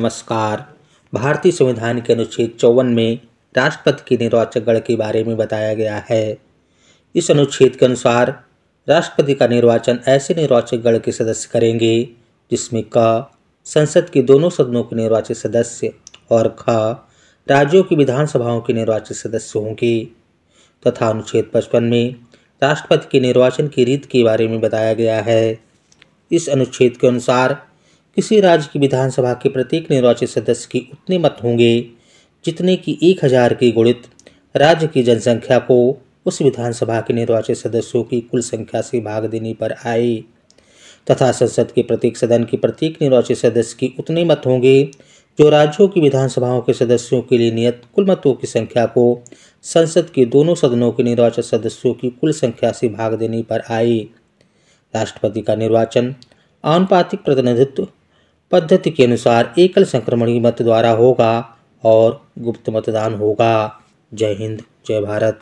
नमस्कार। भारतीय संविधान के अनुच्छेद 54 में राष्ट्रपति के निर्वाचक गण के बारे में बताया गया है। इस अनुच्छेद के अनुसार राष्ट्रपति का निर्वाचन ऐसे निर्वाचक गण के सदस्य करेंगे जिसमें क संसद के दोनों सदनों के निर्वाचित सदस्य और ख राज्यों की विधानसभाओं के निर्वाचित सदस्य होंगे तथा अनुच्छेद 55 में राष्ट्रपति के निर्वाचन की रीत के बारे में बताया गया है। इस अनुच्छेद के अनुसार किसी राज्य की विधानसभा के प्रत्येक निर्वाचित सदस्य के उतने मत होंगे जितने की 1000 की गुणित राज्य की जनसंख्या को उस विधानसभा के निर्वाचित सदस्यों की कुल संख्या से भाग देने पर आए तथा संसद के प्रत्येक सदन के प्रत्येक निर्वाचित सदस्य के उतने मत होंगे जो राज्यों की विधानसभाओं के सदस्यों के लिए नियत कुल मतों की संख्या को संसद के दोनों सदनों के निर्वाचित सदस्यों की कुल संख्या से भाग देने पर आए। राष्ट्रपति का निर्वाचन आनुपातिक प्रतिनिधित्व पद्धति के अनुसार एकल संक्रमणीय मत द्वारा होगा और गुप्त मतदान होगा। जय हिंद, जय भारत।